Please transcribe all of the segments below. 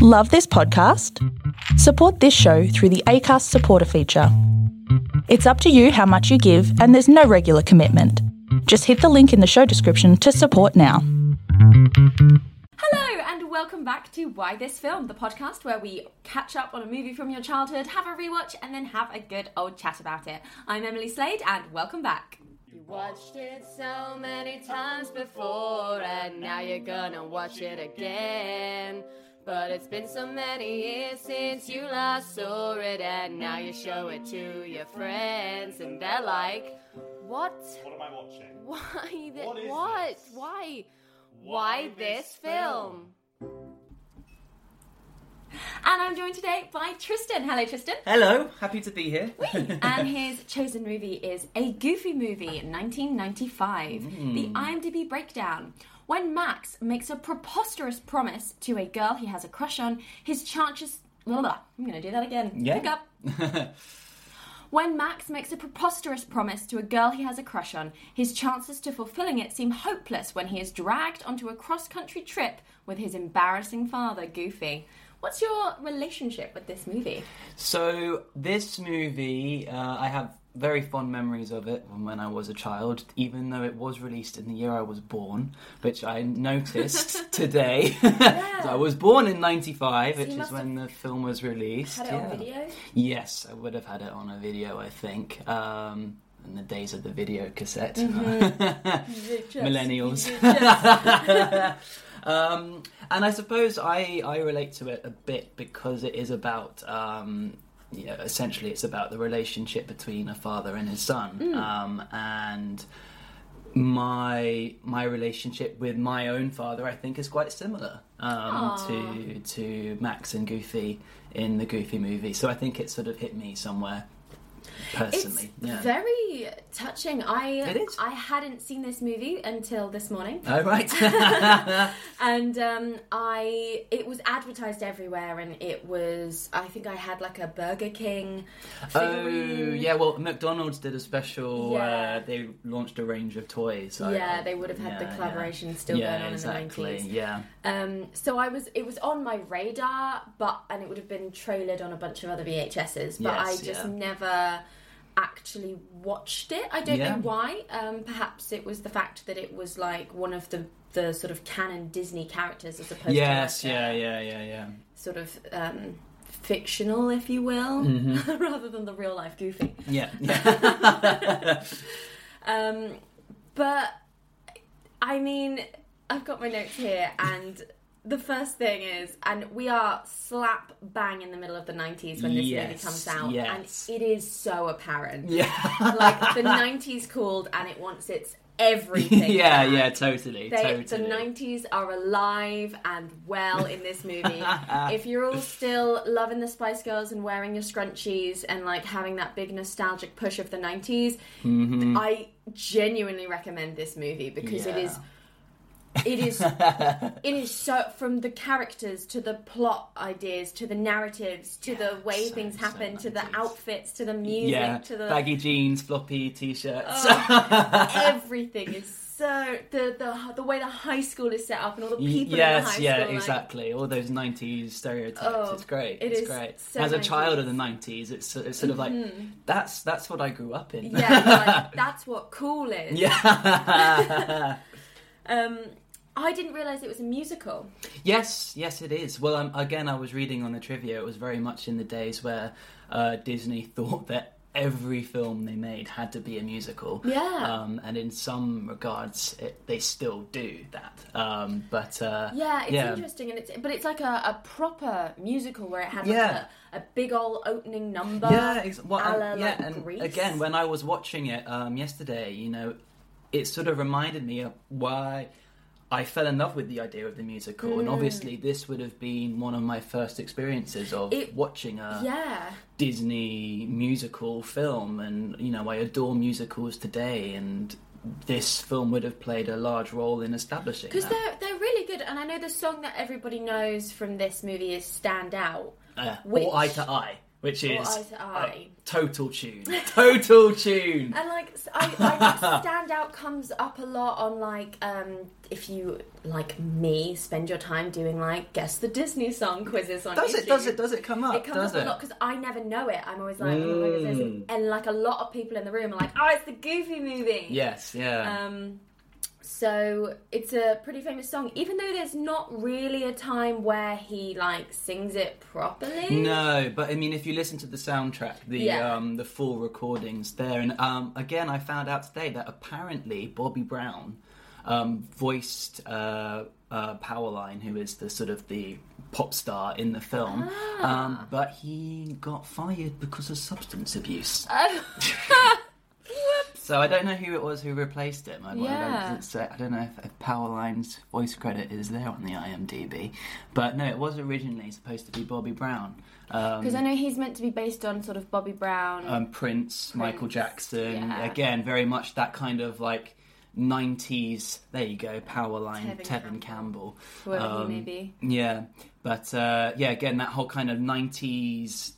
Love this podcast? Support this show through the Acast supporter feature. It's up to you how much you give and there's no regular commitment. Just hit the link in the show description to support now. Hello and welcome back to Why This Film, the podcast where we catch up on a movie from your childhood, have a rewatch and then have a good old chat about it. I'm Emily Slade and welcome back. You watched it so many times before and now you're gonna watch it again. But it's been so many years since you last saw it and now you show it to your friends and they're like, what? What am I watching? Why? What? This? Why? Why this film? And I'm joined today by Tristan. Hello, Tristan. Hello. Happy to be here. Whee! And his chosen movie is A Goofy Movie, 1995. The IMDb breakdown. When Max makes a preposterous promise to a girl he has a crush on, his chances... When Max makes a preposterous promise to a girl he has a crush on, his chances to fulfilling it seem hopeless when he is dragged onto a cross-country trip with his embarrassing father, Goofy. What's your relationship with this movie? So, this movie, I have very fond memories of it from when I was a child, even though it was released in the year I was born, which I noticed today. Yeah. So I was born in 95, so which is when the film was released. Had it on video? Yes, I would have had it on a video, I think. In the days of the video cassette. Millennials. And I suppose I relate to it a bit because it is about... essentially it's about the relationship between a father and his son, and my relationship with my own father I think is quite similar to Max and Goofy in the Goofy Movie, so I think it sort of hit me somewhere personally. It's very touching. I hadn't seen this movie until this morning. Oh, right. And it was advertised everywhere, and it was, I think I had like a Burger King figurine. Oh, yeah, well, McDonald's did a special, they launched a range of toys. They would have had the collaboration still going on in the 90s. Yeah, so it was on my radar, and it would have been trailered on a bunch of other VHSs, but I just never... actually watched it. I don't know why. Perhaps it was the fact that it was like one of the sort of canon Disney characters as opposed to sort of fictional, if you will, rather than the real life Goofy. Yeah. But I mean, I've got my notes here, and the first thing is, and we are slap bang in the middle of the 90s when this movie comes out, and it is so apparent. Yeah. Like, the 90s called, and it wants its everything. Totally. The 90s are alive and well in this movie. If you're all still loving the Spice Girls and wearing your scrunchies and, like, having that big nostalgic push of the 90s, I genuinely recommend this movie because it is so, from the characters to the plot ideas to the narratives to the way things happen to the outfits to the music to the baggy jeans, floppy t-shirts. Everything is so the way the high school is set up and all the people in the high school. Exactly. All those 90s stereotypes. It's great. It's great. So as a child of the 90s, it's sort of like that's what I grew up in. Like, that's what cool is. Yeah. I didn't realise it was a musical. Yes, it is. Well, I was reading on the trivia, it was very much in the days where Disney thought that every film they made had to be a musical. Yeah. And in some regards, they still do that. It's interesting, and it's like a proper musical where it had like a big old opening number. And Grease. Again, when I was watching it yesterday, it sort of reminded me of why I fell in love with the idea of the musical, and obviously this would have been one of my first experiences of watching a Disney musical film, and I adore musicals today, and this film would have played a large role in establishing that. Because they're really good, and I know the song that everybody knows from this movie is Stand Out. Or Eye to Eye. Which is total tune. Total tune. And like, I Standout comes up a lot on like, if you, like me, spend your time doing like, guess the Disney song quizzes on YouTube. Does it come up? It comes up a lot because I never know it. I'm always like, oh my goodness. And like a lot of people in the room are like, oh, it's the Goofy Movie. Yes, yeah. So it's a pretty famous song, even though there's not really a time where he like sings it properly. No, but I mean, if you listen to the soundtrack, the full recordings there, and again, I found out today that apparently Bobby Brown voiced Powerline, who is the sort of the pop star in the film, but he got fired because of substance abuse. So I don't know who it was who replaced him. I don't know if Powerline's voice credit is there on the IMDb. But no, it was originally supposed to be Bobby Brown. Because I know he's meant to be based on sort of Bobby Brown. Prince, Michael Jackson. Yeah. Again, very much that kind of like 90s, there you go, Powerline, Tevin Campbell. Whoever he may be. Yeah. But again, that whole kind of 90s,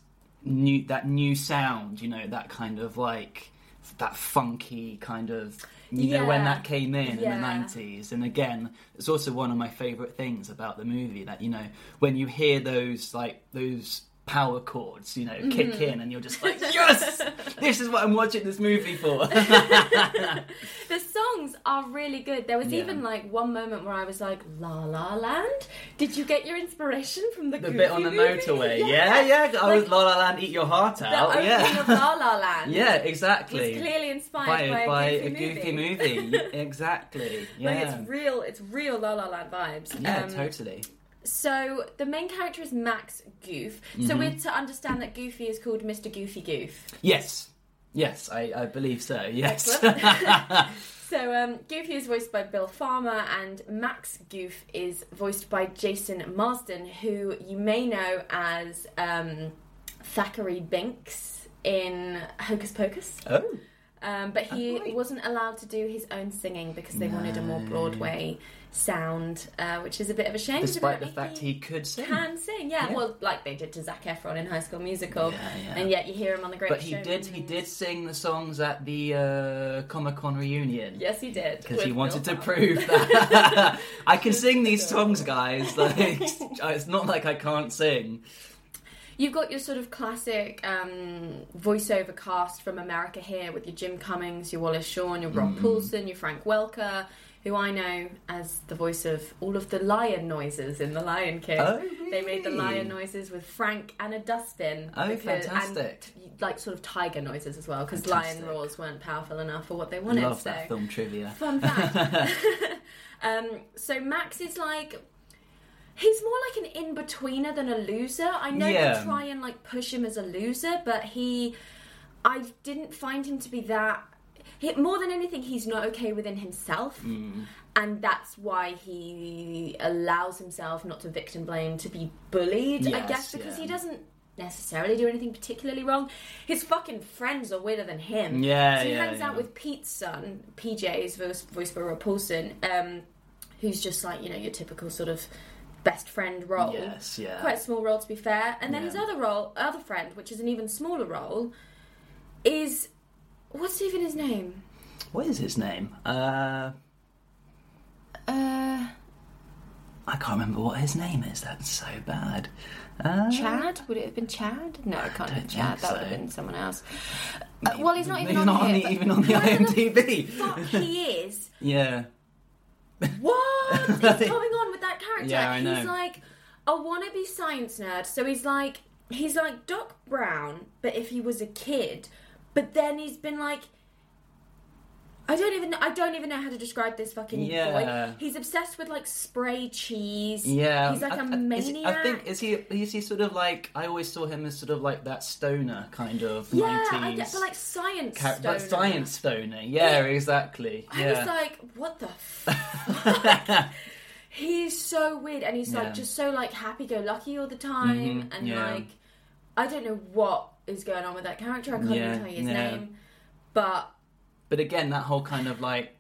new sound, you know, that kind of like... that funky kind of, you know, when that came in the 90s. And again, it's also one of my favourite things about the movie that, you know, when you hear those, like, those power chords, you know, kick in and you're just like, yes! This is what I'm watching this movie for. The songs are really good. There was even, like, one moment where I was like, La La Land? Did you get your inspiration from the Goofy bit on the motorway? Yeah. I was, La La Land, eat your heart out. The opening of La La Land. Yeah, exactly. It's clearly inspired by a Goofy movie. Exactly. Yeah. Like, it's real La La Land vibes. Yeah, totally. So, the main character is Max Goof. So, we're to understand that Goofy is called Mr. Goofy Goof. Yes, I believe so, yes. So, Goofy is voiced by Bill Farmer, and Max Goof is voiced by Jason Marsden, who you may know as Thackeray Binks in Hocus Pocus. Oh. But he wasn't allowed to do his own singing because they wanted a more Broadway sound, which is a bit of a shame. Despite the fact he could sing. Can sing, yeah. Well, like they did to Zac Efron in High School Musical, and yet you hear him on The Greatest Showman. But he did sing the songs at the Comic-Con reunion. Yes, he did. Because he wanted to prove that. I can sing these songs, guys. Like, it's not like I can't sing. You've got your sort of classic voiceover cast from America here with your Jim Cummings, your Wallace Shawn, your Rob Paulson, your Frank Welker, who I know as the voice of all of the lion noises in The Lion King. Oh, really? They made the lion noises with Frank and a dustbin. Oh, fantastic. And sort of tiger noises as well, because lion roars weren't powerful enough for what they wanted. Love that film trivia. Fun fact. So Max is like... he's more like an in-betweener than a loser. I know they try and, like, push him as a loser, but I didn't find him to be that... more than anything, he's not okay within himself. Mm. And that's why he allows himself not to victim blame, to be bullied, I guess, because he doesn't necessarily do anything particularly wrong. His fucking friends are weirder than him. Yeah, so he hangs out with Pete's son, PJ, who's voiced by Rob Paulson, who's just, like, you know, your typical sort of... best friend role. Yes, yeah. Quite a small role, to be fair. And then his other friend, which is an even smaller role, is... what's even his name? What is his name? I can't remember what his name is. That's so bad. Chad? Would it have been Chad? No, it can't have been Chad. That would have been someone else. Well, he's not even on here. Even on the IMDb. Fuck, he is. Yeah. What is going on with that character? Yeah, I know. He's like a wannabe science nerd. So he's like Doc Brown, but if he was a kid. But then he's been like, I don't even know how to describe this fucking boy. He's obsessed with like spray cheese. Yeah, he's like a maniac. Is he sort of like? I always saw him as sort of like that stoner kind of 90s. Yeah, I guess, but like science stoner. Science stoner. Yeah, exactly. I was like, what the fuck? He's so weird, and he's like just so like happy-go-lucky all the time, and like I don't know what is going on with that character. I can't even tell you his name, but. But again, that whole kind of like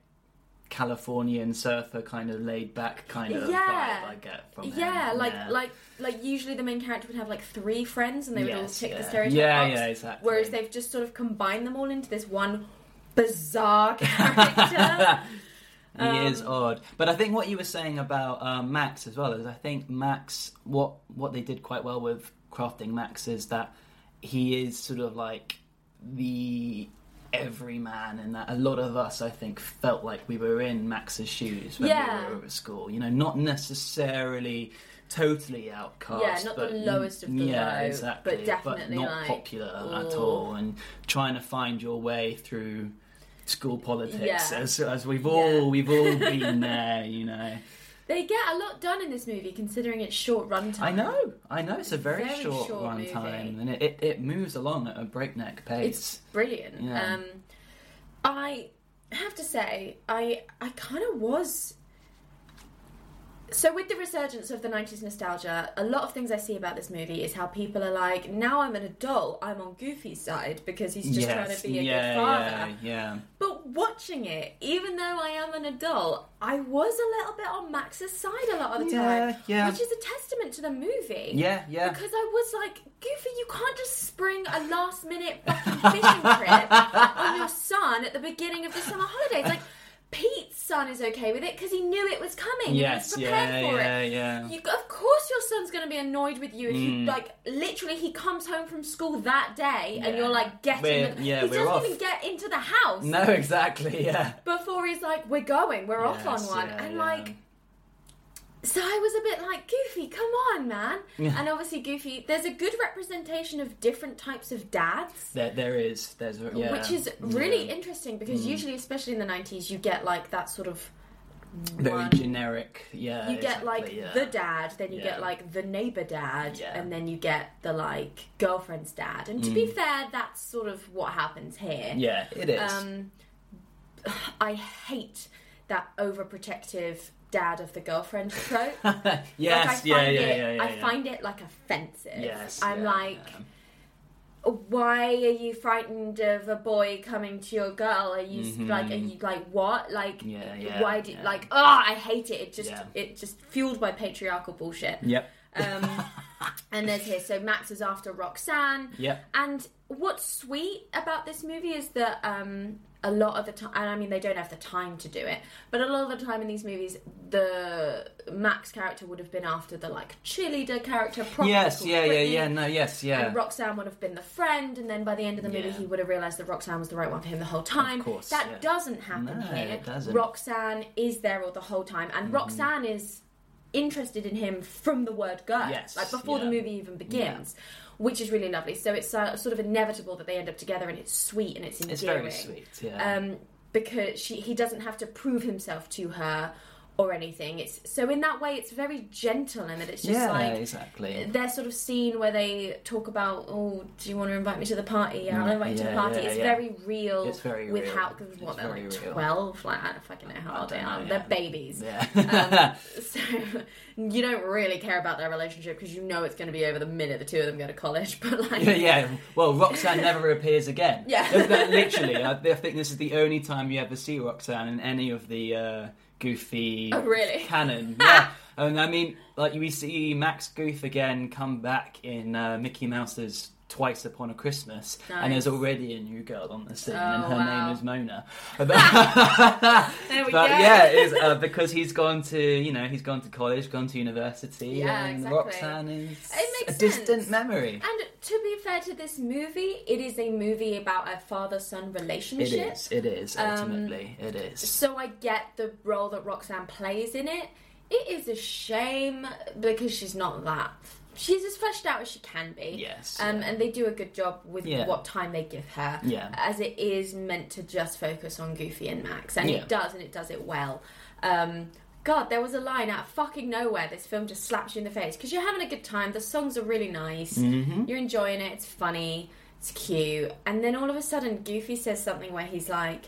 Californian surfer kind of laid back kind of vibe I get from it. Like usually the main character would have like three friends and they would all tick the stereotype box. Yeah, exactly. Whereas they've just sort of combined them all into this one bizarre character. He is odd. But I think what you were saying about Max as well is I think Max, what they did quite well with crafting Max is that he is sort of like the everyman, and that a lot of us I think felt like we were in Max's shoes when we were at school, you know, not necessarily totally outcast, but the lowest of the low, exactly, but definitely but not like, popular at all, and trying to find your way through school politics as we've all been there, you know. They get a lot done in this movie, considering its short runtime. I know. It's a very short runtime, and it moves along at a breakneck pace. It's brilliant. Yeah. I have to say, I kind of was... So with the resurgence of the 90s nostalgia, a lot of things I see about this movie is how people are like, now I'm an adult, I'm on Goofy's side, because he's just trying to be a good father. Yeah. But watching it, even though I am an adult, I was a little bit on Max's side a lot of the time. Yeah. Which is a testament to the movie. Yeah. Because I was like, Goofy, you can't just spring a last-minute fucking fishing trip on your son at the beginning of the summer holidays. Like, Pete's son is okay with it because he knew it was coming. Yes, he was prepared for it. You, of course your son's going to be annoyed with you if you, like, literally he comes home from school that day and you're, like, getting... he doesn't even get into the house. No, exactly, before he's like, we're going, we're off on one. Like... So I was a bit like, Goofy, come on, man. Yeah. And obviously Goofy, there's a good representation of different types of dads. There is. Which is really interesting because usually, especially in the 90s, you get like that sort of... Very generic, You get like the dad, then you get like the neighbour dad, and then you get the like girlfriend's dad. And to be fair, that's sort of what happens here. Yeah, it is. I hate that overprotective... dad of the girlfriend trope. I find it like offensive. Why are you frightened of a boy coming to your girl? Are you like? Are you like what? Like why do like? Oh, I hate it. It just fueled by patriarchal bullshit. Yep. And there's here. So Max is after Roxanne. Yep. And what's sweet about this movie is that. A lot of the time, and I mean they don't have the time to do it, but a lot of the time in these movies, the Max character would have been after the like cheerleader character. And Roxanne would have been the friend, and then by the end of the movie, he would have realised that Roxanne was the right one for him the whole time. Of course, that doesn't happen here. It doesn't. Roxanne is there all the whole time, and Roxanne is interested in him from the word go, like before the movie even begins. Yeah. Which is really lovely. So it's sort of inevitable that they end up together, and it's sweet and it's endearing. It's very sweet, because he doesn't have to prove himself to her or anything. So in that way, it's very gentle, and that it's just exactly. Their sort of scene where they talk about, oh, do you want to invite me to the party? Yeah, I'll invite you to the party. Very real. It's very real. They're like real. 12? Like, I don't fucking know how old they are. They're babies. Yeah. So... You don't really care about their relationship because you know it's going to be over the minute the two of them go to college. But like, well, Roxanne never appears again. Literally, I think this is the only time you ever see Roxanne in any of the Goofy canon. And I mean, like we see Max Goof again come back in Mickey Mouse's Twice Upon a Christmas, and there's already a new girl on the scene, and her name is Mona. But it's, because he's gone to, you know, he's gone to college, gone to university, and Roxanne is a distant memory. And to be fair to this movie, it is a movie about a father-son relationship. It is, ultimately, it is. So I get the role that Roxanne plays in it. It is a shame, because she's not that... She's as fleshed out as she can be. Yes. And they do a good job with what time they give her. Yeah. As it is meant to just focus on Goofy and Max. And it does it well. God, there was a line out of fucking nowhere. This film just slaps you in the face. Because you're having a good time. The songs are really nice. Mm-hmm. You're enjoying it. It's funny. It's cute. And then all of a sudden, Goofy says something where he's like,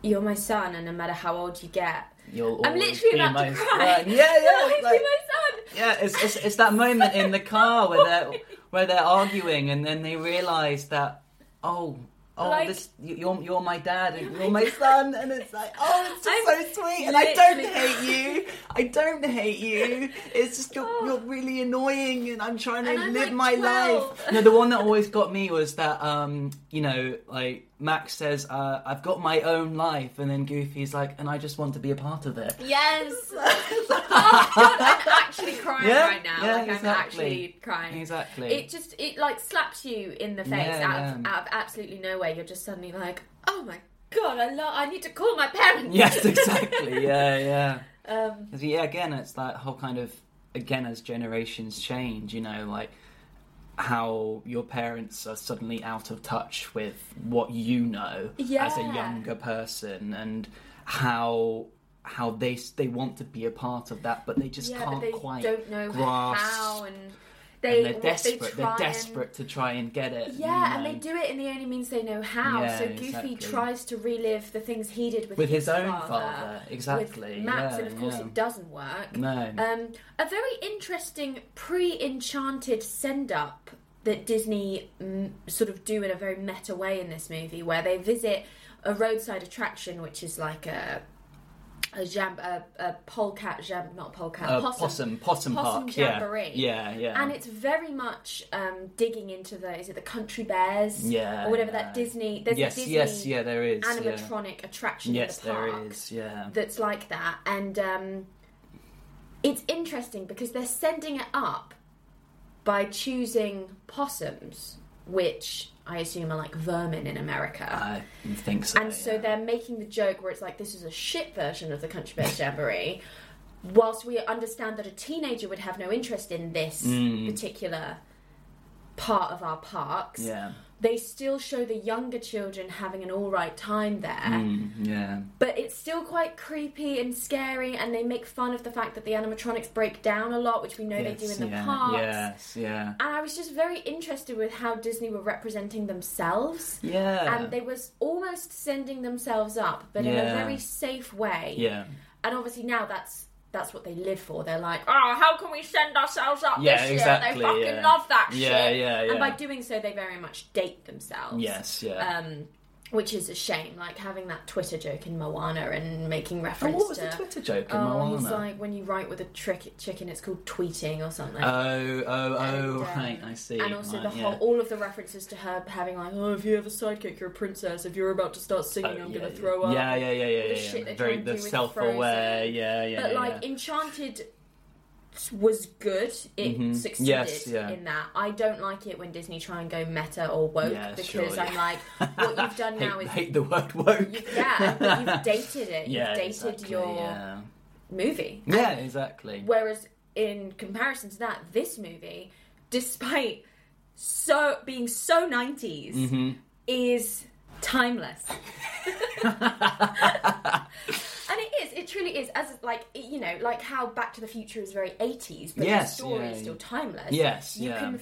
you're my son, and no matter how old you get... I'm literally about to cry. It's that moment in the car where they're arguing, and then they realise that, oh, oh, like, this, you're my dad and you're my son, and it's like, oh, it's just so sweet, and I don't hate you. It's just you're really annoying, and I'm trying to live like my 12. Life. No, the one that always got me was that, you know, like Max says, I've got my own life, and then Goofy's like, and I just want to be a part of it. Yes. Oh, God, I'm actually crying right now. Yeah, like, exactly. I'm actually crying. Exactly. It like slaps you in the face out of absolutely nowhere. You're just suddenly like, oh my God, I need to call my parents. Yes, exactly. Yeah. Because again, it's that whole kind of, again, as generations change, you know, like how your parents are suddenly out of touch with what you know as a younger person, and how they want to be a part of that, but they just can't quite don't know grasp how, and they're desperate. They're desperate to try and get it. Yeah, and they do it in the only means they know how. Yeah, so Goofy tries to relive the things he did with his own father. Exactly. With Max, and of course it doesn't work. No. A very interesting pre-Enchanted send-up that Disney sort of do in a very meta way in this movie, where they visit a roadside attraction, which is like possum park jamboree. Yeah. And it's very much digging into the country bears or whatever that Disney. There's a Disney animatronic attraction in the park. Yes, there is. Yeah, that's like that, and it's interesting because they're sending it up by choosing possums, which I assume are like vermin in America. I think so. And so they're making the joke where it's like, this is a shit version of the Country Bears Jamboree, whilst we understand that a teenager would have no interest in this particular part of our parks. Yeah. They still show the younger children having an all right time there. Yeah. But it's still quite creepy and scary, and they make fun of the fact that the animatronics break down a lot, which we know they do in the parks. Yes. And I was just very interested with how Disney were representing themselves. Yeah. And they were almost sending themselves up, but in a very safe way. Yeah. And obviously now that's what they live for. They're like, oh, how can we send ourselves up this year? Exactly, they fucking love that shit. Yeah. And by doing so, they very much date themselves. Yes, yeah. Which is a shame, like having that Twitter joke in Moana and making reference to... Oh, what was the Twitter joke in Moana? Oh, it's like when you write with a chicken, it's called tweeting or something. Right, I see. And also all of the references to her having like, oh, if you have a sidekick, you're a princess. If you're about to start singing, I'm going to throw up. The self-aware, But Enchanted was good. It succeeded in that. I don't like it when Disney try and go meta or woke because I'm like, what you've done now is... hate the word woke. But you've dated it. You've dated your movie. Yeah, exactly. Whereas in comparison to that, this movie, despite being so 90s, is timeless. And it is. It truly is. As like, you know, like how Back to the Future is very 80s, but the story is still timeless. Yes, you can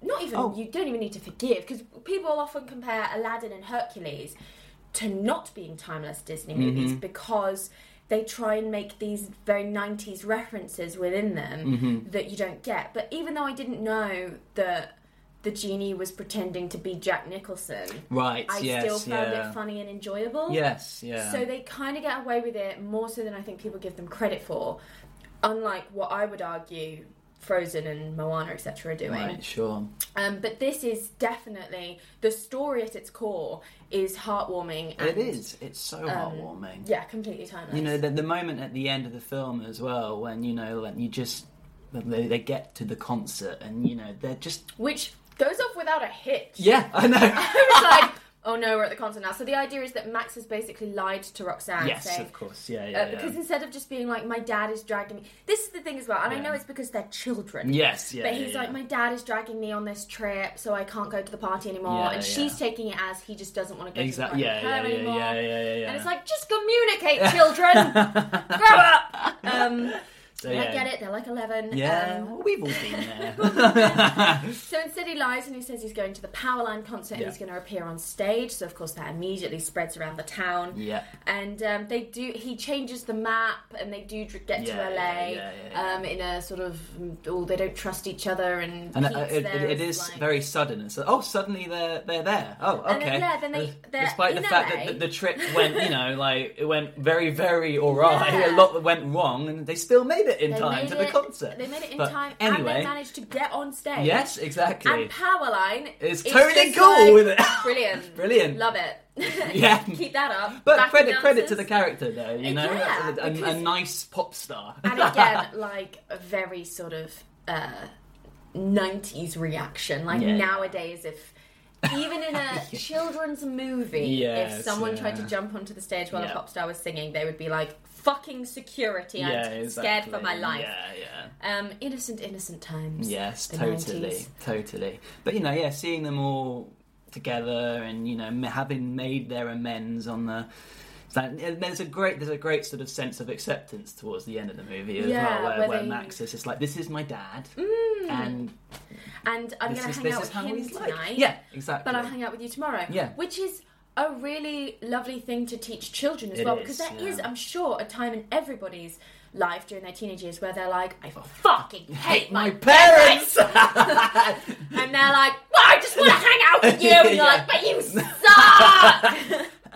not even. Oh. You don't even need to forgive, because people often compare Aladdin and Hercules to not being timeless Disney movies because they try and make these very 90s references within them that you don't get. But even though I didn't know that the genie was pretending to be Jack Nicholson, I still found it funny and enjoyable. Yes, yeah. So they kind of get away with it more so than I think people give them credit for, unlike what I would argue Frozen and Moana, etc. are doing. Right, sure. But this is definitely... The story at its core is heartwarming. And, it is. It's so heartwarming. Yeah, completely timeless. You know, the moment at the end of the film as well, when, you know, when you just... They get to the concert and, you know, they're just... Which... goes off without a hitch. Yeah, I know. I was like, oh no, we're at the concert now. So the idea is that Max has basically lied to Roxanne. Yes, saying, of course. Yeah. Because instead of just being like, my dad is dragging me. This is the thing as well. And I know it's because they're children. Yes, yeah. But he's like, my dad is dragging me on this trip, so I can't go to the party anymore. Yeah, and she's taking it as he just doesn't want to go to the party with her anymore. Yeah. And it's like, just communicate, children. Grow up. So, yeah. I get it, they're like 11. Yeah, we've all been there. So instead he lies and he says he's going to the Powerline concert and he's going to appear on stage. So of course that immediately spreads around the town. Yeah. And they do. He changes the map and they do get to LA in a sort of, they don't trust each other. And it is like, very sudden. It's like, suddenly they're there. Oh, okay. And then, despite the fact that the trip went, it went very, very all right. Yeah. A lot went wrong and they still made it in time to the concert. They made it in time, anyway, and they managed to get on stage. Yes, exactly. And Powerline is totally cool with it. Brilliant, brilliant, love it. Yeah, keep that up. But credit to the character, though. You know, a nice pop star. And again, like a very sort of 90s reaction. Like nowadays, if even in a children's movie, if someone tried to jump onto the stage while a pop star was singing, they would be like, fucking security, I'm scared for my life. Innocent times. Yes, totally, 90s. Totally. But, seeing them all together and, having made their amends on the... There's a great sort of sense of acceptance towards the end of the movie as well, where Max is just like, this is my dad, and I'm going to hang out with him tonight. Yeah, exactly. But I'll hang out with you tomorrow. Yeah, which is a really lovely thing to teach children as well, because there is, I'm sure, a time in everybody's life during their teenage years where they're like, I fucking hate my parents! And they're like, well, I just want to hang out with you! And you're like, but you suck!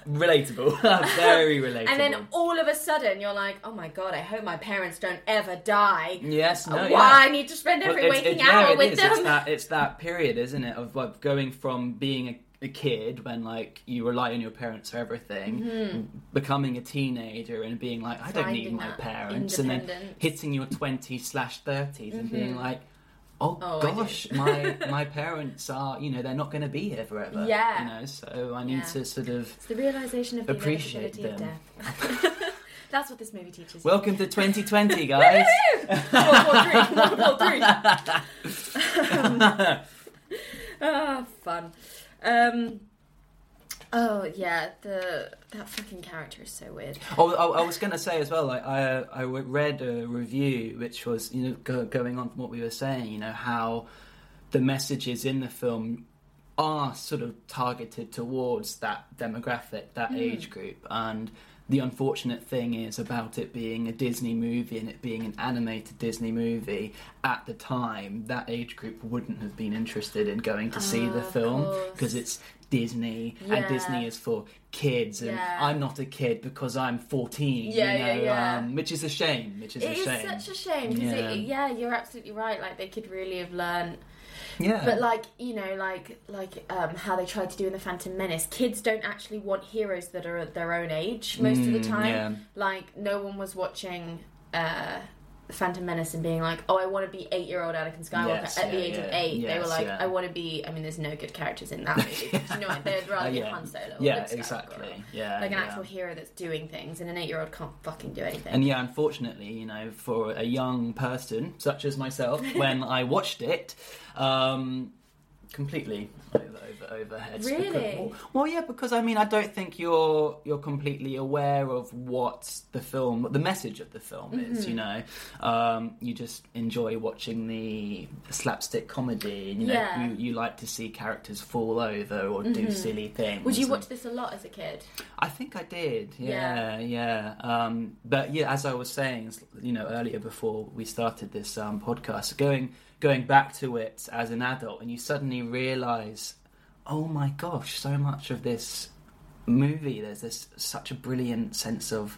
Relatable. Very relatable. And then all of a sudden you're like, oh my god, I hope my parents don't ever die. Yes, no, I need to spend every waking hour with them. It's that period, isn't it, of going from being a kid when like you rely on your parents for everything, becoming a teenager and being like, I don't need my parents, and then hitting your 20s/30s and being like, Oh gosh, my parents are, they're not going to be here forever. Yeah. So I need to sort of... It's the realisation of the inevitability of death. That's what this movie teaches. Welcome to 2020, guys. World War III. Fun. That fucking character is so weird. I was going to say as well, like, I read a review which was, going on from what we were saying, how the messages in the film are sort of targeted towards that demographic, that age group, and the unfortunate thing is about it being a Disney movie and it being an animated Disney movie at the time, that age group wouldn't have been interested in going to see the film because it's Disney and Disney is for kids, and I'm not a kid because I'm 14, which is a shame. It is such a shame because you're absolutely right. Like, they could really have learned. Yeah. But how they tried to do in The Phantom Menace, kids don't actually want heroes that are at their own age most of the time. Yeah. Like, no one was watching The Phantom Menace and being like, oh, I want to be 8-year-old Anakin Skywalker at the age of 8. Yes, they were like, I want to be... there's no good characters in that movie. You know what? They'd rather be Han Solo or Luke Skywalker. Exactly. Yeah, like an actual hero that's doing things, and an 8-year-old can't fucking do anything. And unfortunately, for a young person such as myself, when I watched it... completely overhead. Really? Because I don't think you're completely aware of what the message of the film is. You just enjoy watching the slapstick comedy, and you like to see characters fall over or do silly things. Would you watch this a lot as a kid? I think I did. Yeah. As I was saying, earlier before we started this podcast, going back to it as an adult, and you suddenly realise, oh my gosh, so much of this movie, there's this such a brilliant sense of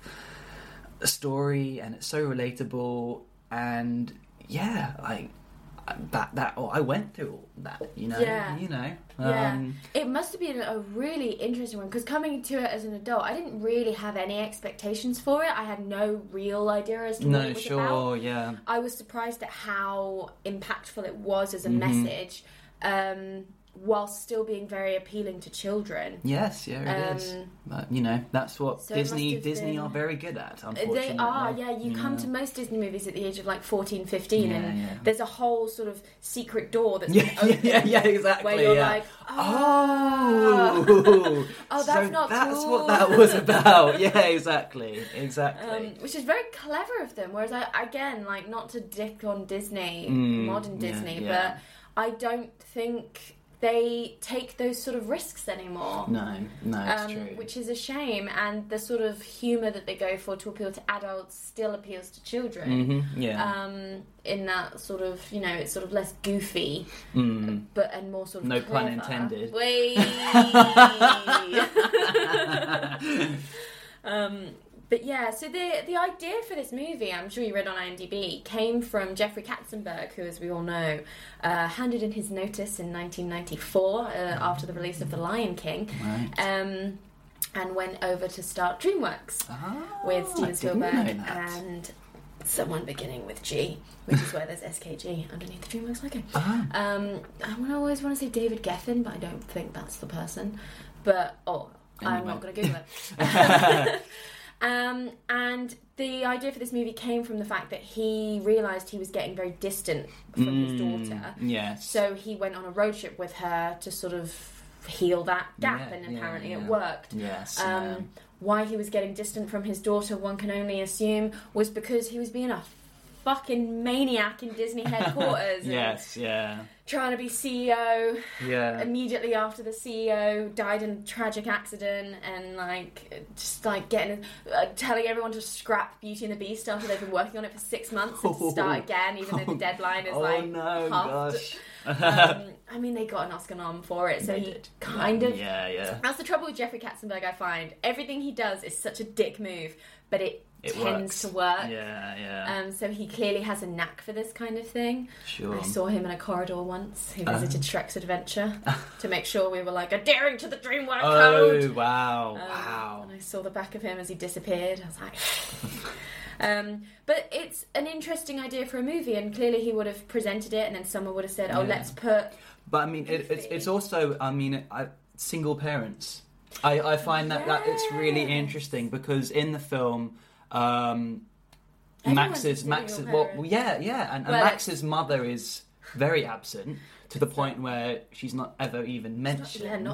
story, and it's so relatable, and I went through all that, It must have been a really interesting one, because coming to it as an adult, I didn't really have any expectations for it. I had no real idea as to what it was about. I was surprised at how impactful it was as a message, while still being very appealing to children. Yes, it is. But, that's what Disney are very good at, unfortunately. They are, You come to most Disney movies at the age of, 14, 15, and there's a whole sort of secret door that's been opened. Where you're like, oh, Oh, that's so not that's cool. What that was about. Yeah, exactly. Which is very clever of them. Whereas, again, like, not to dick on Disney, modern Disney, but I don't think they take those sort of risks anymore. No, it's true. Which is a shame. And the sort of humour that they go for to appeal to adults still appeals to children. Mm-hmm, yeah. In that sort of, it's sort of less goofy, but and more sort of no clever. Pun intended. Wait. But yeah, so the idea for this movie, I'm sure you read on IMDb, came from Jeffrey Katzenberg, who, as we all know, handed in his notice in 1994 after the release of The Lion King, and went over to start DreamWorks with Steven Spielberg and someone beginning with G, which is where there's SKG underneath the DreamWorks logo. I always want to say David Geffen, but I don't think that's the person. But, I'm not going to Google it. And the idea for this movie came from the fact that he realised he was getting very distant from his daughter. Yes. So he went on a road trip with her to sort of heal that gap, and apparently it worked. Yes. Why he was getting distant from his daughter, one can only assume, was because he was being a fucking maniac in Disney headquarters. Yes, trying to be CEO. Yeah. Immediately after the CEO died in a tragic accident, and telling everyone to scrap Beauty and the Beast after they've been working on it for 6 months and start again, even though the deadline is halved. They got an Oscar nom for it, so he kind of. Yeah. That's the trouble with Jeffrey Katzenberg. I find everything he does is such a dick move, but it tends to work. Yeah. So he clearly has a knack for this kind of thing. Sure. I saw him in a corridor once. He visited Shrek's Adventure to make sure we were adhering to the DreamWorks code. Oh, wow. And I saw the back of him as he disappeared. I was like... but it's an interesting idea for a movie, and clearly he would have presented it, and then someone would have said, let's put... But, it's also, single parents. I find that it's really interesting, because in the film... Max's mother is very absent to the point where she's not ever even mentioned,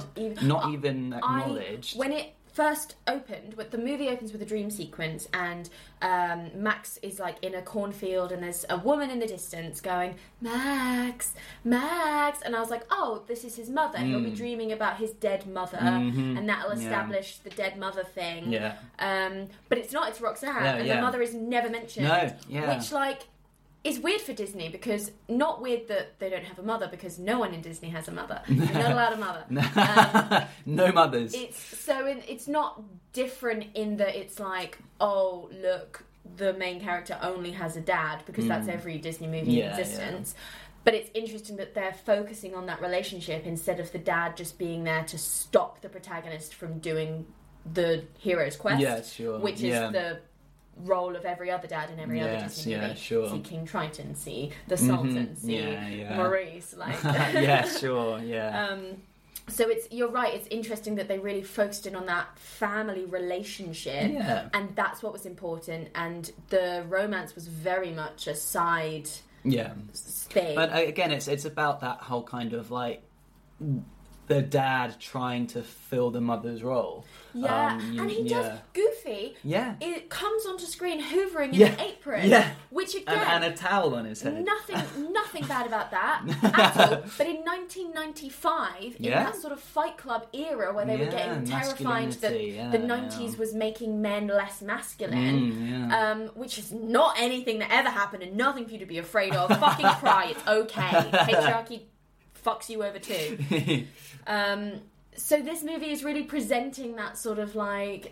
not even acknowledged. When it first opened, the movie opens with a dream sequence, and Max is in a cornfield, and there's a woman in the distance going, Max, and I was like, this is his mother. He'll be dreaming about his dead mother, and that'll establish the dead mother thing. Yeah. But it's not. It's Roxanne, and the mother is never mentioned. No. Yeah. Which it's weird for Disney, because not weird that they don't have a mother, because no one in Disney has a mother. They're not allowed a mother. No mothers. It's not different in that it's look, the main character only has a dad, because that's every Disney movie in existence. Yeah. But it's interesting that they're focusing on that relationship instead of the dad just being there to stop the protagonist from doing the hero's quest, which is the role of every other dad in every other Disney movie. See King Triton, see the Sultan, see Maurice. So you're right, it's interesting that they really focused in on that family relationship, and that's what was important, and the romance was very much a side thing. But again, it's about that whole kind of the dad trying to fill the mother's role. Yeah, and he does. Goofy. Yeah. It comes onto screen hoovering in an apron. Yeah. Which again... And a towel on his head. Nothing bad about that at all. But in 1995, in that sort of Fight Club era where they were getting terrified that the 90s was making men less masculine, which is not anything that ever happened and nothing for you to be afraid of. Fucking cry, it's okay. Patriarchy... fucks you over too. So this movie is really presenting that sort of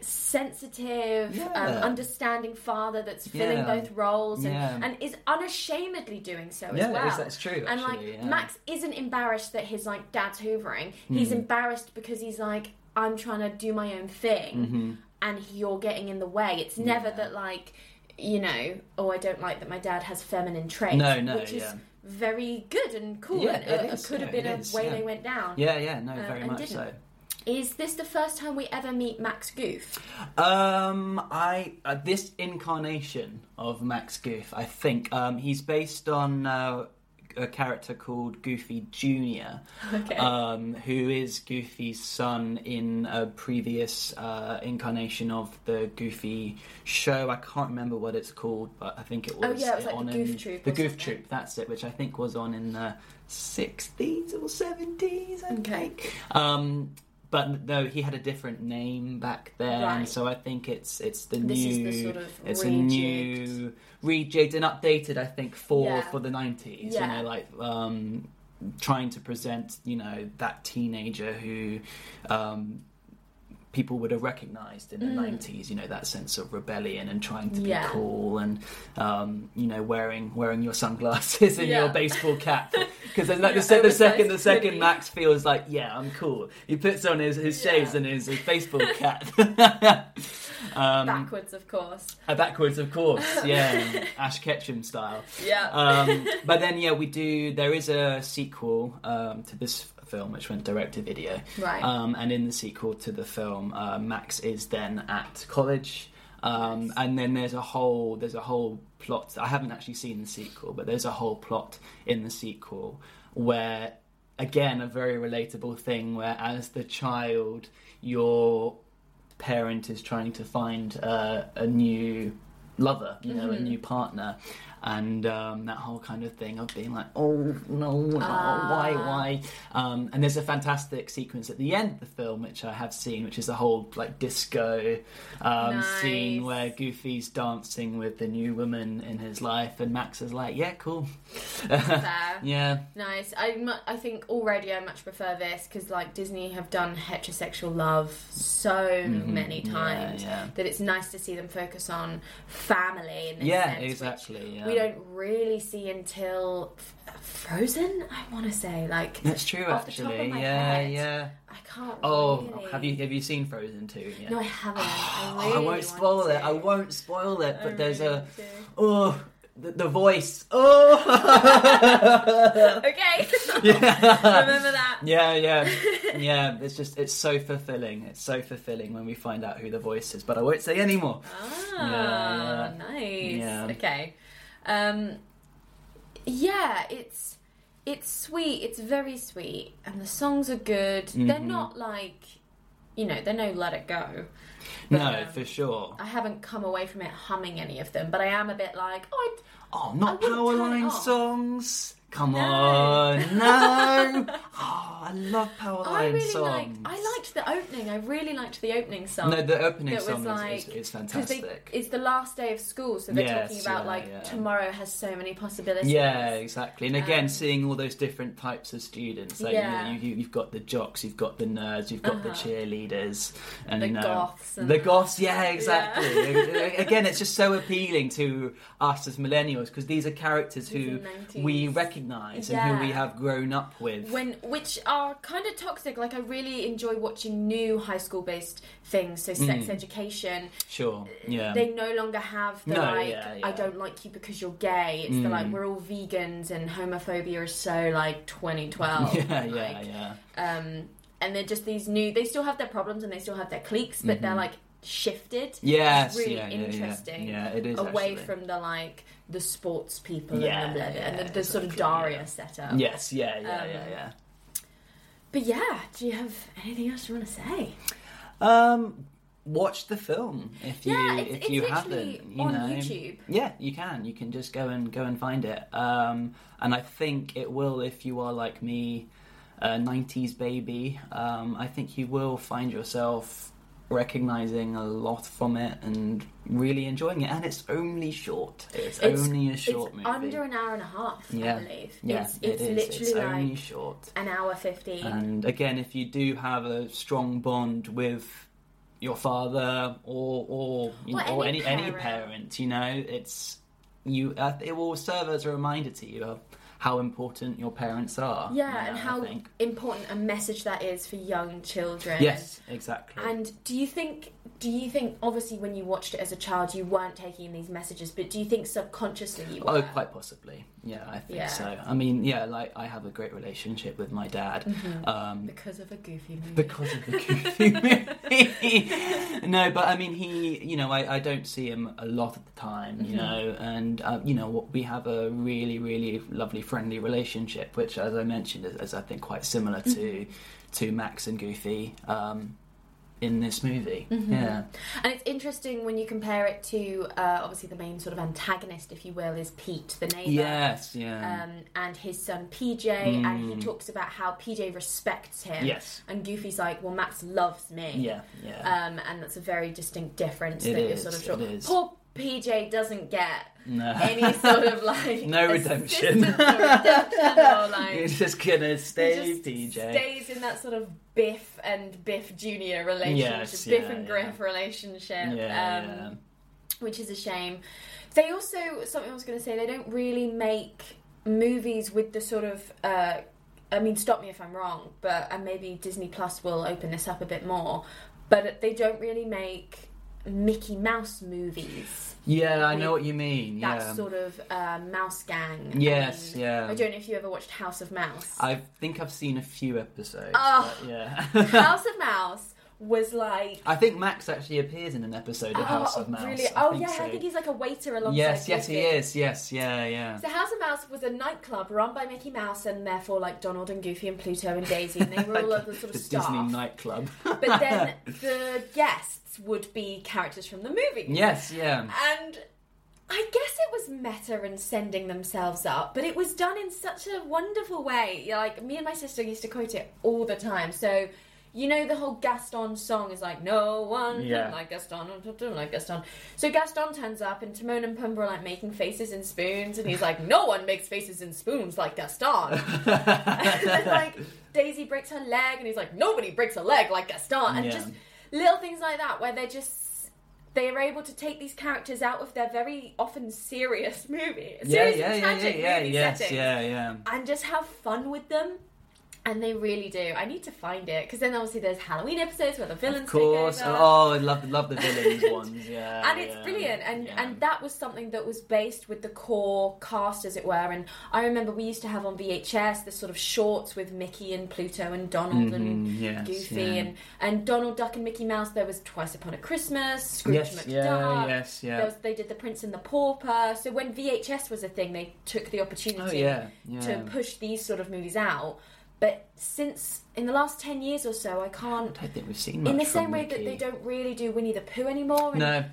sensitive, understanding father that's filling both roles and is unashamedly doing so as well. Yeah, that's true. And Max isn't embarrassed that his dad's hoovering. He's embarrassed because he's I'm trying to do my own thing, and you're getting in the way. It's never that I don't like that my dad has feminine traits. No, which is very good and cool, and it could have been a way they went down. Very much didn't. So is this the first time we ever meet Max Goof? This incarnation of Max Goof, I think he's based on a character called Goofy Jr., okay. Who is Goofy's son in a previous incarnation of the Goofy show. I can't remember what it's called, but I think it was... Oh, yeah, it was like on the Goof Troop. The Goof Troop, that's it, which I think was on in the 60s or 70s, I think. But no, he had a different name back then, right. So I think it's a new rejigged and updated, I think, for the 90s. Yeah. You know, like trying to present, you know, that teenager who people would have recognised in the 90s. You know, that sense of rebellion and trying to be cool, and you know, wearing your sunglasses and your baseball cap. Because like the second Max feels like, yeah, I'm cool, he puts on his shades and his baseball cap. Backwards, of course. Yeah, Ash Ketchum style. Yeah. But then, yeah, we do. There is a sequel to this film, which went direct to video. Right. And in the sequel to the film, Max is then at college. And then there's a whole plot. I haven't actually seen the sequel, but there's a whole plot in the sequel where, again, a very relatable thing where, as the child, your parent is trying to find a new lover, you know, a new partner, and that whole kind of thing of being like, oh no, why? And there's a fantastic sequence at the end of the film, which I have seen, which is the whole like disco scene where Goofy's dancing with the new woman in his life, and Max is like, yeah, cool. Yeah, nice. I think already I much prefer this, because like Disney have done heterosexual love so many times that it's nice to see them focus on family in this sense, exactly. We don't really see until Frozen, I want to say. Like, that's true, actually. Off the top of my head, I can't. Have you seen Frozen 2? Yeah. No, I haven't. I won't spoil it. But there's the voice. Oh. Okay. Yeah. Remember that. Yeah. It's so fulfilling. It's so fulfilling when we find out who the voice is. But I won't say anymore. Ah, yeah. Nice. Yeah. Okay. It's sweet. It's very sweet, and the songs are good. Mm-hmm. They're not like, you know, they're no Let It Go. But, no, for sure. I haven't come away from it humming any of them, but I am a bit like, not Powerline songs. Come on, no. I love Powerline songs. I really liked the opening song. No, the opening song is fantastic. It's the last day of school, so they're talking about tomorrow has so many possibilities. Yeah, exactly. And again, seeing all those different types of students. Like, you've got the jocks, you've got the nerds, you've got the cheerleaders. And the goths. The goths, yeah, exactly. Yeah. Again, it's just so appealing to us as millennials, because these are characters who we recognise. And who we have grown up with, which are kind of toxic. Like, I really enjoy watching new high school based things, so sex education. Sure, yeah. They no longer have the I don't like you because you're gay. It's the we're all vegans, and homophobia is so 2012. And they're just these new. They still have their problems and they still have their cliques, but they're shifted. Yes, it's really interesting. Yeah, it is away actually. From the the sports people and the sort of Daria setup. Yes, yeah. But yeah, do you have anything else you want to say? Watch the film if you haven't. You on know, YouTube. Yeah, you can. You can just go and find it. And I think it will, if you are like me, a 90s baby. I think you will find yourself recognising a lot from it and really enjoying it, and it's only short. It's only a short movie. Under an hour and a half, I believe. Yeah, it's literally only short. An hour 15. And again, if you do have a strong bond with your father or any parent, you know, it will serve as a reminder to you of how important your parents are. Yeah, you know, and how important a message that is for young children. Yes, exactly. And do you think obviously when you watched it as a child you weren't taking in these messages, but do you think subconsciously you were? Oh, quite possibly. Yeah, I think so. I mean, yeah, like I have a great relationship with my dad. Mm-hmm. Because of A Goofy Movie. Because of The Goofy Movie. No, but I mean, he, you know, I don't see him a lot of the time, you mm-hmm. know, and, you know, we have a really, really lovely, friendly relationship, which, as I mentioned, is I think quite similar to mm-hmm. to Max and Goofy. In this movie, mm-hmm. yeah, and it's interesting when you compare it to obviously the main sort of antagonist, if you will, is Pete, the neighbour. Yes, yeah, and his son PJ, and he talks about how PJ respects him. Yes, and Goofy's like, well, Max loves me. Yeah, yeah, and that's a very distinct difference it that is, you're sort of poor PJ doesn't get any sort of like no redemption. Or like, it's just gonna stay PJ. Stays in that sort of. Biff and Biff Junior relationship, yes, yeah, Biff and Griff yeah. relationship, yeah, yeah. which is a shame. They also, something I was going to say, they don't really make movies with the sort of, I mean, stop me if I'm wrong, but and maybe Disney Plus will open this up a bit more, but they don't really make Mickey Mouse movies. Yeah, I know what you mean. That yeah. sort of mouse gang. Yes, yeah. I don't know if you ever watched House of Mouse. I think I've seen a few episodes. Oh, yeah. House of Mouse was like... I think Max actually appears in an episode of House of Mouse. Really? Oh, yeah, so. I think he's like a waiter alongside Yes, yes, Goofy. He is. Yes, yeah, yeah. So House of Mouse was a nightclub run by Mickey Mouse and therefore like Donald and Goofy and Pluto and Daisy and they were all of the sort of staff. The Disney nightclub. But then the guests would be characters from the movie. Yes, yeah. And I guess it was meta and sending themselves up, but it was done in such a wonderful way. Like, me and my sister used to quote it all the time. So, you know, the whole Gaston song is like, no one yeah. like Gaston, don't like Gaston. So Gaston turns up and Timon and Pumbaa are like making faces and spoons, and he's like, no one makes faces and spoons like Gaston. And then, like, Daisy breaks her leg, and he's like, nobody breaks a leg like Gaston. And yeah. just... little things like that where they're able to take these characters out of their very often serious movies. Serious and tragic movie settings. And just have fun with them. And they really do. I need to find it, because then obviously there's Halloween episodes where the villains take over. Of course. Oh, I love the villains ones. Yeah, and it's brilliant. And that was something that was based with the core cast, as it were. And I remember we used to have on VHS the sort of shorts with Mickey and Pluto and Donald and Goofy and Donald Duck and Mickey Mouse. There was Twice Upon a Christmas, Scrooge McDuck. Yes. There was, they did The Prince and the Pauper. So when VHS was a thing, they took the opportunity to push these sort of movies out. But since, in the last 10 years or so, I don't think we've seen much in the same way that they don't really do Winnie the Pooh anymore. But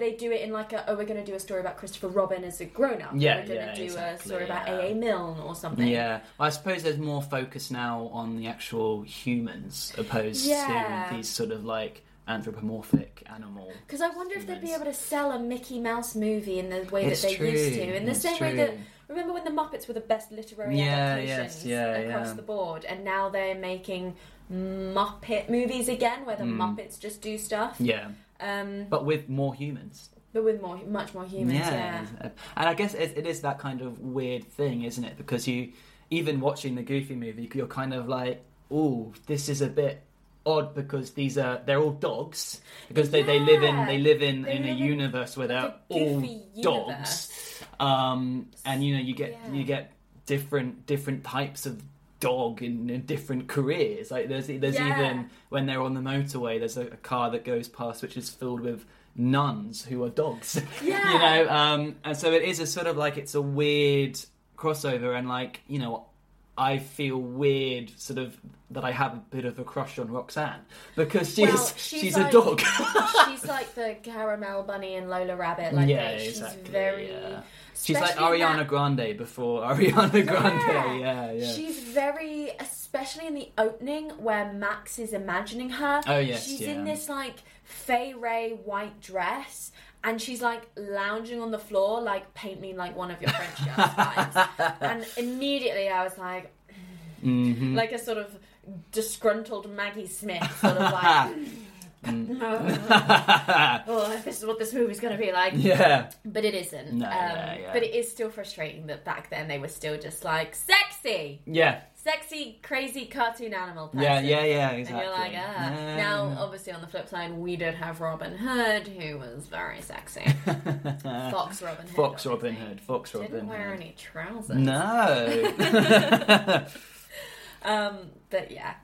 they do it in like we're going to do a story about Christopher Robin as a grown-up. Yeah, we're going to do a story about A.A. Milne or something. Yeah, well, I suppose there's more focus now on the actual humans opposed to these sort of like anthropomorphic animal. Because I wonder if they'd be able to sell a Mickey Mouse movie in the way that they used to, in the same way that. Remember when the Muppets were the best literary adaptations across the board, and now they're making Muppet movies again, where the Muppets just do stuff. Yeah, but with more humans. But with much more humans. Yeah. And I guess it is that kind of weird thing, isn't it? Because you, even watching the Goofy movie, you're kind of like, "Ooh, this is a bit." Odd because they're all dogs because they live in a universe where they're all dogs, and you know you get different types of dog in different careers. Like there's even when they're on the motorway, there's a car that goes past which is filled with nuns who are dogs. Yeah, you know, and so it is a sort of like it's a weird crossover, and like you know. I feel weird, sort of, that I have a bit of a crush on Roxanne because she's like, a dog. She's like the Caramel Bunny and Lola Rabbit. Like she's very. Yeah. She's like Ariana Grande before Ariana Grande. Yeah. She's very, especially in the opening where Max is imagining her. Oh yes, she's in this like fey ray white dress. And she's, like, lounging on the floor, like, paint me like one of your French girls vibes. And immediately I was like... Mm-hmm. Like a sort of disgruntled Maggie Smith, sort of like... oh, this is what this movie's going to be like. Yeah. But it isn't. No, but it is still frustrating that back then they were still just like, sexy! Yeah. sexy, crazy cartoon animal person. Yeah, exactly. And you're like, ah. No. Now, obviously, on the flip side, we did have Robin Hood, who was very sexy. Fox Robin Hood. Fox Robin Hood. Fox Robin Hood. Didn't wear any trousers. No. But yeah.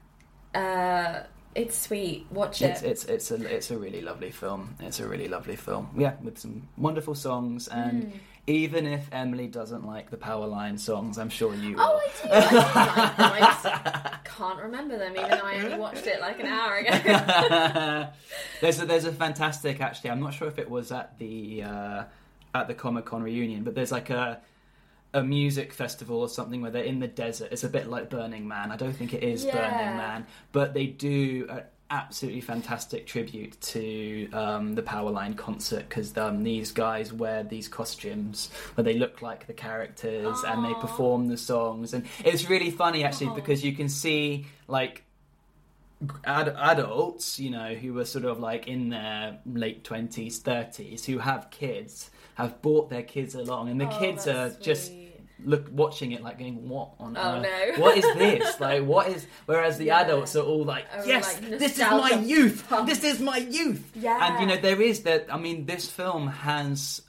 It's sweet. Watch it. It's a really lovely film. It's a really lovely film. Yeah, with some wonderful songs, and even if Emily doesn't like the Powerline songs, I'm sure you will. Oh, I do. I do like them. I just can't remember them, even though I only watched it like an hour ago. There's a fantastic, actually. I'm not sure if it was at the Comic-Con reunion, but there's like a music festival or something where they're in the desert. It's a bit like Burning Man. I don't think it is Burning Man, but they do an absolutely fantastic tribute to the Powerline concert, because these guys wear these costumes where they look like the characters and they perform the songs, and it's really funny actually because you can see like adults, you know, who are sort of like in their late 20s, 30s, who have kids, have brought their kids along, and the kids are sweet. Just watching it like going, what on earth? No. What is this? Like, what is... Whereas the adults are all like, yes, like, this is my youth! This is my youth! Yeah. And, you know, there is that... I mean, this film has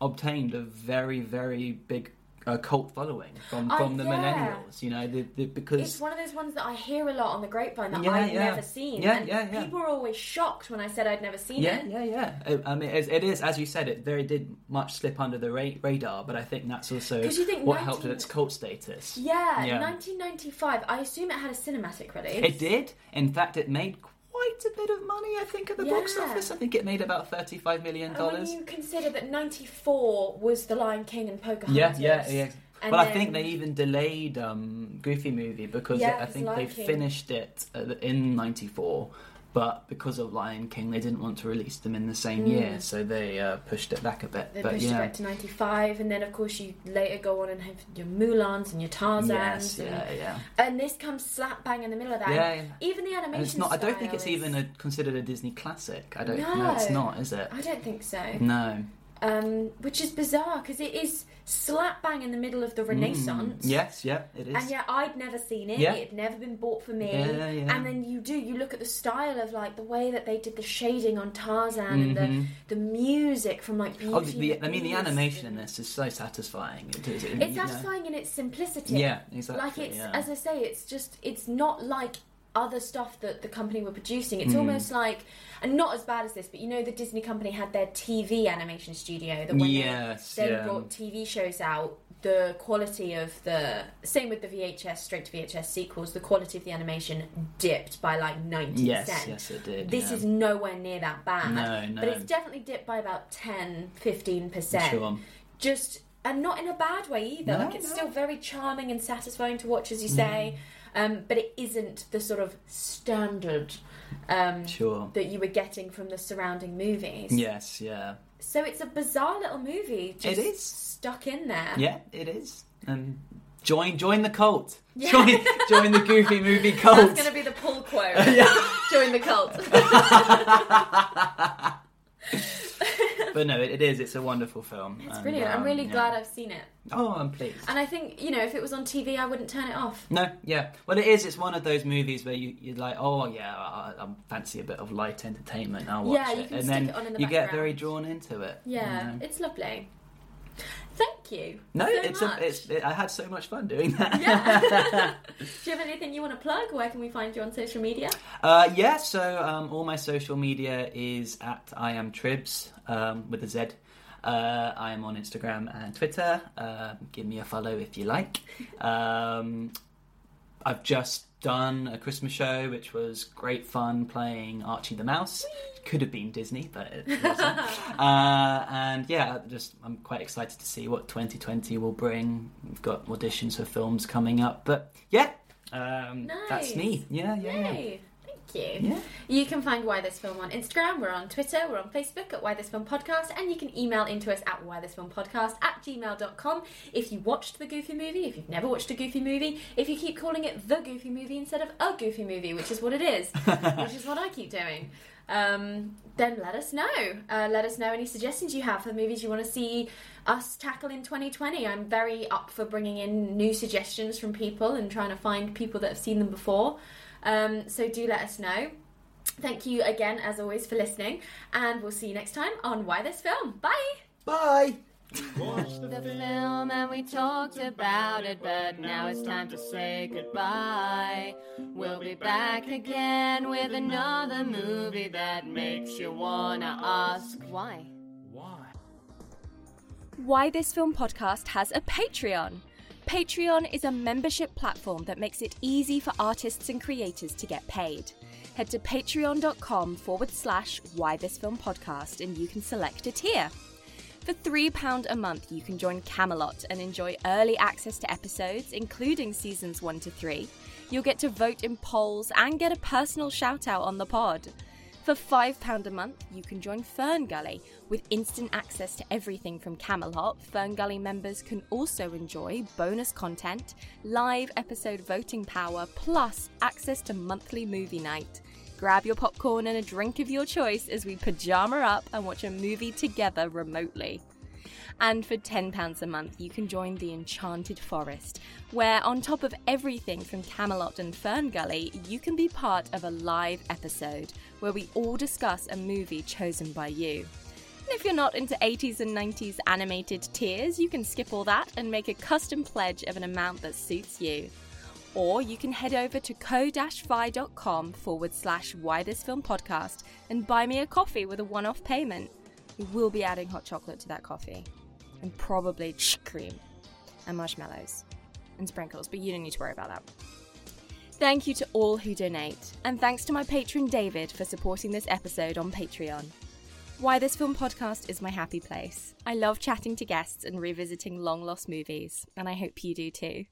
obtained a very, very big... a cult following from the millennials, you know, because... It's one of those ones that I hear a lot on the grapevine that I've never seen. Yeah. People were always shocked when I said I'd never seen it. Yeah. I mean, it is, as you said, it very did much slip under the radar, but I think that's also what helped with its cult status. Yeah, 1995, I assume it had a cinematic release. It did. In fact, it made quite a bit of money, I think, at the box office. I think it made about $35 million. And when you consider that 94 was The Lion King and Pocahontas. Yeah. But I think they even delayed Goofy Movie because I think they finished it in 94, but because of Lion King, they didn't want to release them in the same year, so they pushed it back a bit. They pushed it back to 95, and then, of course, you later go on and have your Mulans and your Tarzans. Yes. And this comes slap bang in the middle of that. Yeah. Even the animation style. I don't think it's even considered a Disney classic. I don't know. No, it's not, is it? I don't think so. No. Which is bizarre, because it is slap bang in the middle of the Renaissance. Yes, it is. And yet I'd never seen it. Yeah. It had never been bought for me. Yeah. And then you look at the style of, like, the way that they did the shading on Tarzan and the music from, like, Beauty. The animation in this is so satisfying. It's satisfying in its simplicity. Yeah, exactly. Like, it's, as I say, it's just, it's not like other stuff that the company were producing. It's almost like, and not as bad as this, but you know the Disney company had their TV animation studio that when they brought TV shows out, the quality of the... Same with the VHS, straight to VHS sequels, the quality of the animation dipped by like 90%. Yes, it did. This is nowhere near that bad. No. But it's definitely dipped by about 10, 15%. Sure. And not in a bad way either. It's still very charming and satisfying to watch, as you say. But it isn't the sort of standard that you were getting from the surrounding movies. Yes, yeah. So it's a bizarre little movie. Just it is. Stuck in there. Yeah, it is. And join the cult. Yeah. Join the Goofy Movie cult. That's going to be the pull quote. Join the cult. But no, it is. It's a wonderful film. It's brilliant. I'm really glad I've seen it. Oh, I'm pleased. And I think, you know, if it was on TV, I wouldn't turn it off. No, yeah. Well, it is. It's one of those movies where you're like, oh, yeah, I fancy a bit of light entertainment. I'll watch it. Yeah, you can stick it on in the background. And then you get very drawn into it. Yeah, it's lovely. Thank you. No, I had so much fun doing that. Yeah. Do you have anything you want to plug? Where can we find you on social media? All my social media is at I Am Tribs with a Z. I am on Instagram and Twitter. Give me a follow if you like. I've just done a Christmas show, which was great fun, playing Archie the Mouse. Whee! Could have been Disney, but it wasn't. I'm quite excited to see what 2020 will bring. We've got auditions for films coming up, but that's me. Yeah. Yay. you. Yeah. You can find Why This Film on Instagram, we're on Twitter, we're on Facebook at Why This Film Podcast, and you can email into us at whythisfilmpodcast@gmail.com if you watched the Goofy Movie, if you've never watched a Goofy Movie, if you keep calling it the Goofy Movie instead of a Goofy Movie, which is what it is, which is what I keep doing. Then let us know. Let us know any suggestions you have for movies you want to see us tackle in 2020. I'm very up for bringing in new suggestions from people and trying to find people that have seen them before. So do let us know. Thank you again, as always, for listening. And we'll see you next time on Why This Film. Bye! Bye! Watch the film and we talked about it, but now it's time to say goodbye. We'll be back again with another movie that makes you wanna ask why. Why? Why This Film Podcast has a Patreon. Patreon is a membership platform that makes it easy for artists and creators to get paid. Head to patreon.com/Why This Film Podcast and you can select a tier. For £3 a month, you can join Camelot and enjoy early access to episodes, including seasons 1 to 3. You'll get to vote in polls and get a personal shout-out on the pod. For £5 a month, you can join Ferngully. With instant access to everything from Camelot, Ferngully members can also enjoy bonus content, live episode voting power, plus access to monthly movie night. Grab your popcorn and a drink of your choice as we pyjama up and watch a movie together remotely. And for £10 a month, you can join the Enchanted Forest, where on top of everything from Camelot and Ferngully, you can be part of a live episode where we all discuss a movie chosen by you. And if you're not into 80s and 90s animated tiers, you can skip all that and make a custom pledge of an amount that suits you. Or you can head over to ko-fi.com/Why This Film Podcast and buy me a coffee with a one-off payment. We will be adding hot chocolate to that coffee. And probably cream. And marshmallows. And sprinkles, but you don't need to worry about that. Thank you to all who donate. And thanks to my patron David for supporting this episode on Patreon. Why This Film Podcast is my happy place. I love chatting to guests and revisiting long-lost movies. And I hope you do too.